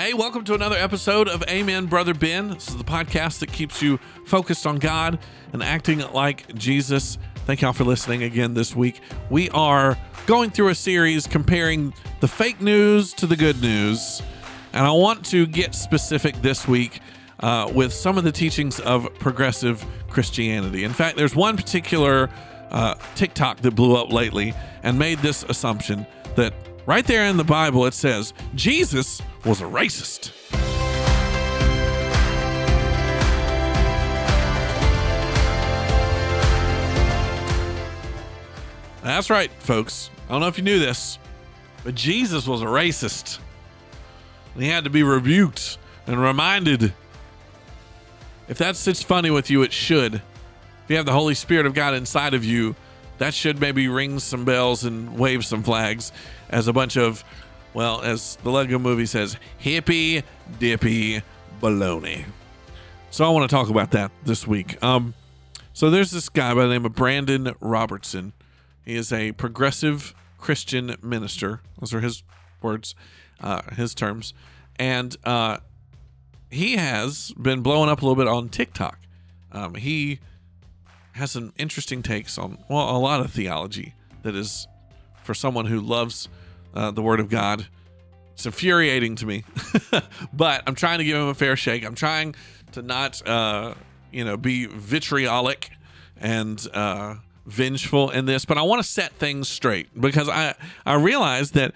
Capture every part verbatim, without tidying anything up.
Hey, welcome to another episode of Amen Brother Ben. This is the podcast that keeps you focused on God and acting like Jesus. Thank y'all for listening again this week. We are going through a series comparing the fake news to the good news. And I want to get specific this week uh, with some of the teachings of progressive Christianity. In fact, there's one particular uh, TikTok that blew up lately and made this assumption that right there in the Bible, it says, Jesus was a racist. That's right, folks. I don't know if you knew this, but Jesus was a racist. And he had to be rebuked and reminded. If that sits funny with you, it should. If you have the Holy Spirit of God inside of you, that should maybe ring some bells and wave some flags as a bunch of, well, as the Lego movie says, hippy dippy baloney. So I want to talk about that this week. Um, so there's this guy by the name of Brandon Robertson. He is a progressive Christian minister. Those are his words, uh, his terms. And uh, he has been blowing up a little bit on TikTok. Um, he... has some interesting takes on, well, a lot of theology that is, for someone who loves uh, the Word of God, it's infuriating to me. But I'm trying to give him a fair shake. I'm trying to not, uh, you know, be vitriolic and uh, vengeful in this. But I want to set things straight because I I realize that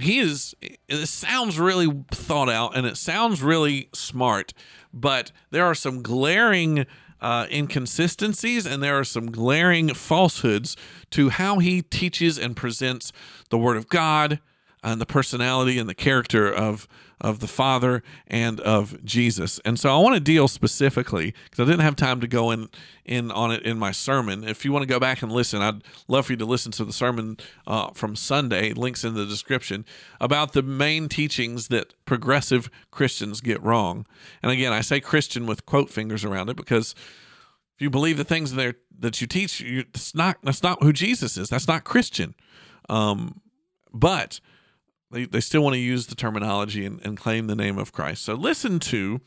he is. It sounds really thought out and it sounds really smart, but there are some glaring Uh, inconsistencies, and there are some glaring falsehoods to how he teaches and presents the Word of God and the personality and the character of of the Father and of Jesus. And so I want to deal specifically, because I didn't have time to go in in on it in my sermon. If you want to go back and listen, I'd love for you to listen to the sermon uh, from Sunday, links in the description, about the main teachings that progressive Christians get wrong. And again, I say Christian with quote fingers around it, because if you believe the things that, that you teach, you, it's not, that's not who Jesus is. That's not Christian. Um, but... They, they still want to use the terminology and, and claim the name of Christ. So listen to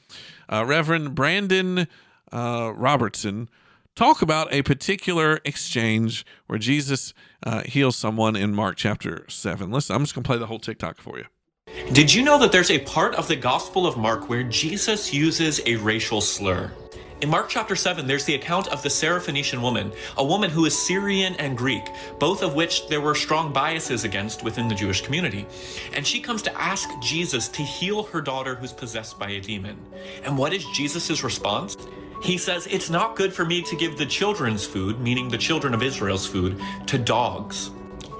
uh, Reverend Brandon uh, Robertson talk about a particular exchange where Jesus uh, heals someone in Mark chapter seven. Listen, I'm just going to play the whole TikTok for you. Did you know that there's a part of the Gospel of Mark where Jesus uses a racial slur? In Mark chapter seven, there's the account of the Syrophoenician woman, a woman who is Syrian and Greek, both of which there were strong biases against within the Jewish community. And she comes to ask Jesus to heal her daughter who's possessed by a demon. And what is Jesus's response? He says, "It's not good for me to give the children's food," meaning the children of Israel's food, "to dogs."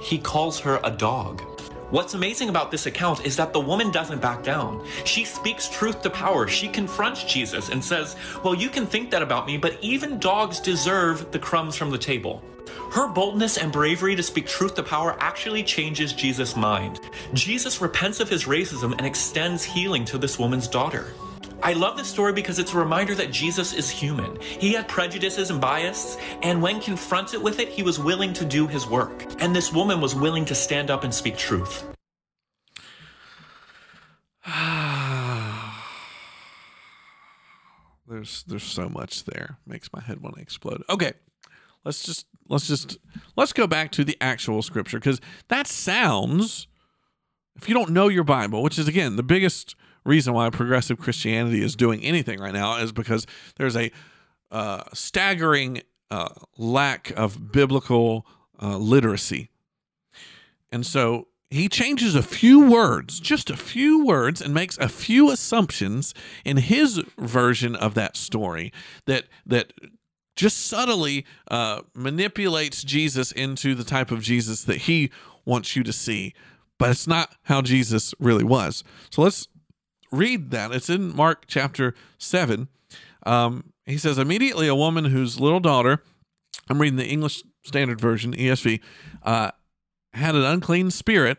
He calls her a dog. What's amazing about this account is that the woman doesn't back down. She speaks truth to power. She confronts Jesus and says, "Well, you can think that about me, but even dogs deserve the crumbs from the table." Her boldness and bravery to speak truth to power actually changes Jesus' mind. Jesus repents of his racism and extends healing to this woman's daughter. I love this story because it's a reminder that Jesus is human. He had prejudices and bias, and when confronted with it, he was willing to do his work. And this woman was willing to stand up and speak truth. There's there's so much there. Makes my head want to explode. Okay. Let's just let's just let's go back to the actual scripture, because that sounds, if you don't know your Bible, which is again the biggest reason why progressive Christianity is doing anything right now is because there's a uh, staggering uh, lack of biblical uh, literacy. And so he changes a few words, just a few words, and makes a few assumptions in his version of that story that that just subtly uh, manipulates Jesus into the type of Jesus that he wants you to see. But it's not how Jesus really was. So let's read that. It's in Mark chapter seven. Um, he says, immediately a woman whose little daughter, I'm reading the English Standard Version, E S V, uh, had an unclean spirit,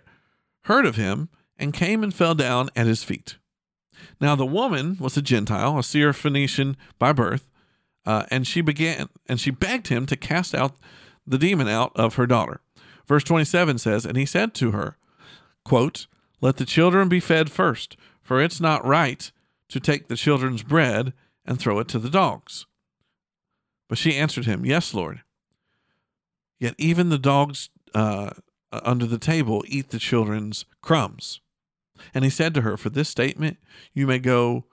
heard of him, and came and fell down at his feet. Now the woman was a Gentile, a Syrophoenician by birth, uh, and she began and she begged him to cast out the demon out of her daughter. Verse twenty-seven says, and he said to her, quote, "Let the children be fed first, for it's not right to take the children's bread and throw it to the dogs. But she answered him, Yes, Lord. Yet even the dogs uh, under the table eat the children's crumbs. And he said to her, For this statement you may go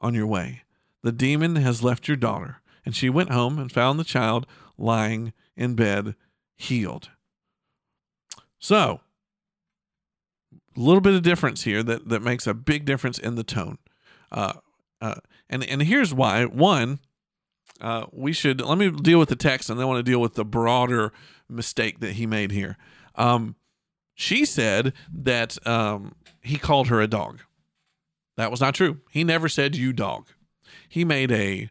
on your way. The demon has left your daughter. And she went home and found the child lying in bed, healed. So, a little bit of difference here that, that makes a big difference in the tone. Uh, uh, and, and here's why. One, uh, we should, let me deal with the text, and then I want to deal with the broader mistake that he made here. Um, she said that um, he called her a dog. That was not true. He never said, you dog. He made a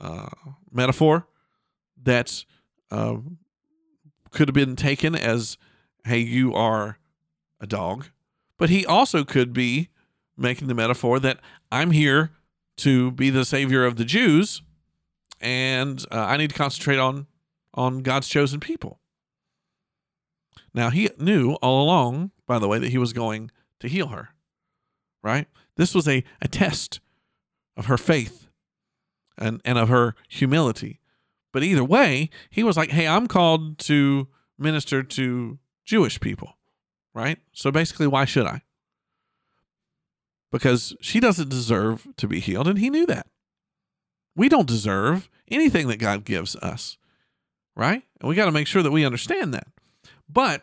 uh, metaphor that uh, could have been taken as, hey, you are a dog. But he also could be making the metaphor that I'm here to be the savior of the Jews, and uh, I need to concentrate on, on God's chosen people. Now, he knew all along, by the way, that he was going to heal her, right? This was a, a test of her faith and, and of her humility. But either way, he was like, hey, I'm called to minister to Jewish people, right? So basically, why should I? Because she doesn't deserve to be healed, and he knew that. We don't deserve anything that God gives us, right? And we got to make sure that we understand that. But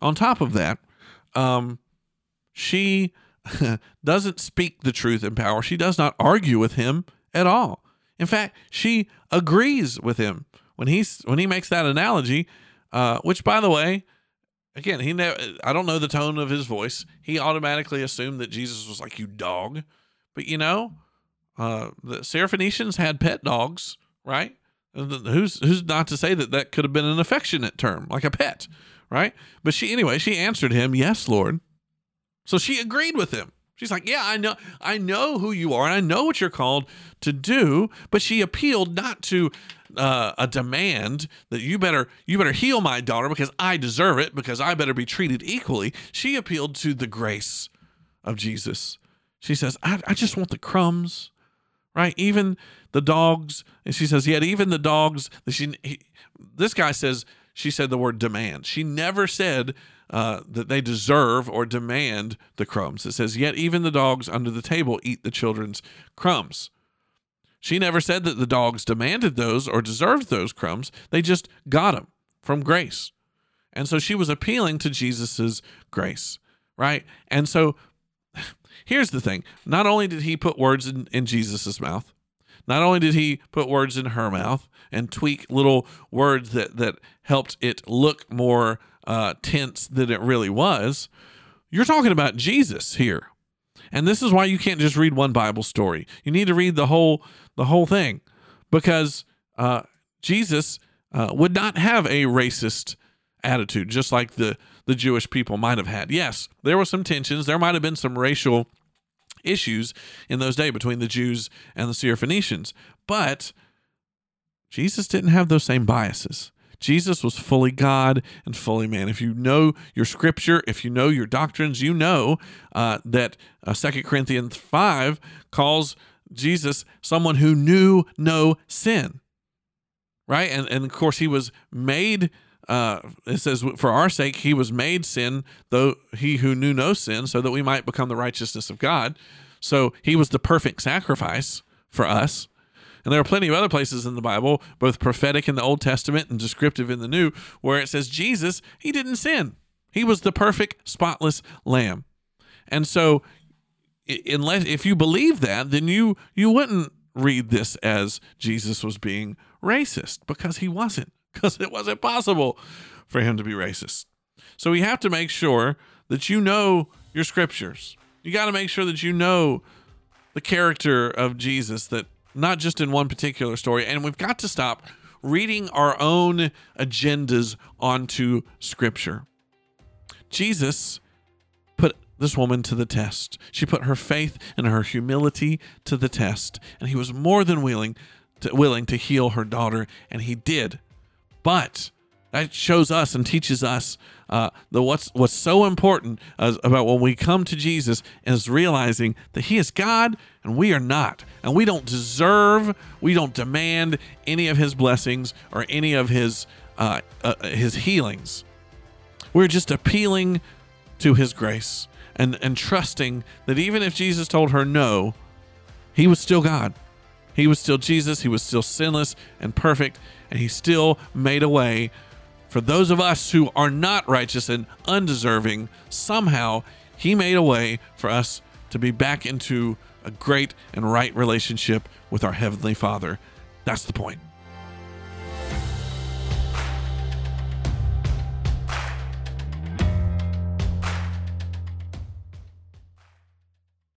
on top of that, um, she doesn't speak the truth in power. She does not argue with him at all. In fact, she agrees with him when he when he makes that analogy. Uh, which, by the way, again, he never, I don't know the tone of his voice. He automatically assumed that Jesus was like, you dog. But you know, uh, the Syrophoenicians had pet dogs, right? Who's who's not to say that that could have been an affectionate term, like a pet, right? But she anyway, she answered him, Yes, Lord. So she agreed with him. She's like, yeah, I know, I know who you are, and I know what you're called to do. But she appealed not to uh, a demand that you better, you better heal my daughter because I deserve it, because I better be treated equally. She appealed to the grace of Jesus. She says, I, I just want the crumbs, right? Even the dogs, and she says, yet even the dogs. She, he, this guy says, she said the word demand. She never said uh, that they deserve or demand the crumbs. It says, yet even the dogs under the table eat the children's crumbs. She never said that the dogs demanded those or deserved those crumbs. They just got them from grace. And so she was appealing to Jesus's grace, right? And so here's the thing. Not only did he put words in, in Jesus's mouth, not only did he put words in her mouth and tweak little words that, that helped it look more uh, tense than it really was, you're talking about Jesus here. And this is why you can't just read one Bible story. You need to read the whole the whole thing, because uh, Jesus uh, would not have a racist attitude, just like the, the Jewish people might have had. Yes, there were some tensions. There might have been some racial issues in those days between the Jews and the Syrophoenicians. But Jesus didn't have those same biases. Jesus was fully God and fully man. If you know your scripture, if you know your doctrines, you know uh, that uh, Second Corinthians five calls Jesus someone who knew no sin, right? And, and of course, he was made Uh, it says, for our sake, he was made sin, though he who knew no sin, so that we might become the righteousness of God. So he was the perfect sacrifice for us. And there are plenty of other places in the Bible, both prophetic in the Old Testament and descriptive in the New, where it says Jesus, he didn't sin. He was the perfect, spotless lamb. And so unless if you believe that, then you you wouldn't read this as Jesus was being racist, because he wasn't. Because it wasn't possible for him to be racist. So we have to make sure that you know your scriptures. You got to make sure that you know the character of Jesus, that not just in one particular story. And we've got to stop reading our own agendas onto scripture. Jesus put this woman to the test. She put her faith and her humility to the test. And he was more than willing to, willing to heal her daughter. And he did. But That shows us and teaches us uh, the what's what's so important uh, about when we come to Jesus is realizing that He is God and we are not, and we don't deserve, we don't demand any of His blessings or any of His uh, uh, His healings. We're just appealing to His grace and and trusting that even if Jesus told her no, He was still God. He was still Jesus. He was still sinless and perfect, and He still made a way. For those of us who are not righteous and undeserving, somehow He made a way for us to be back into a great and right relationship with our Heavenly Father. That's the point.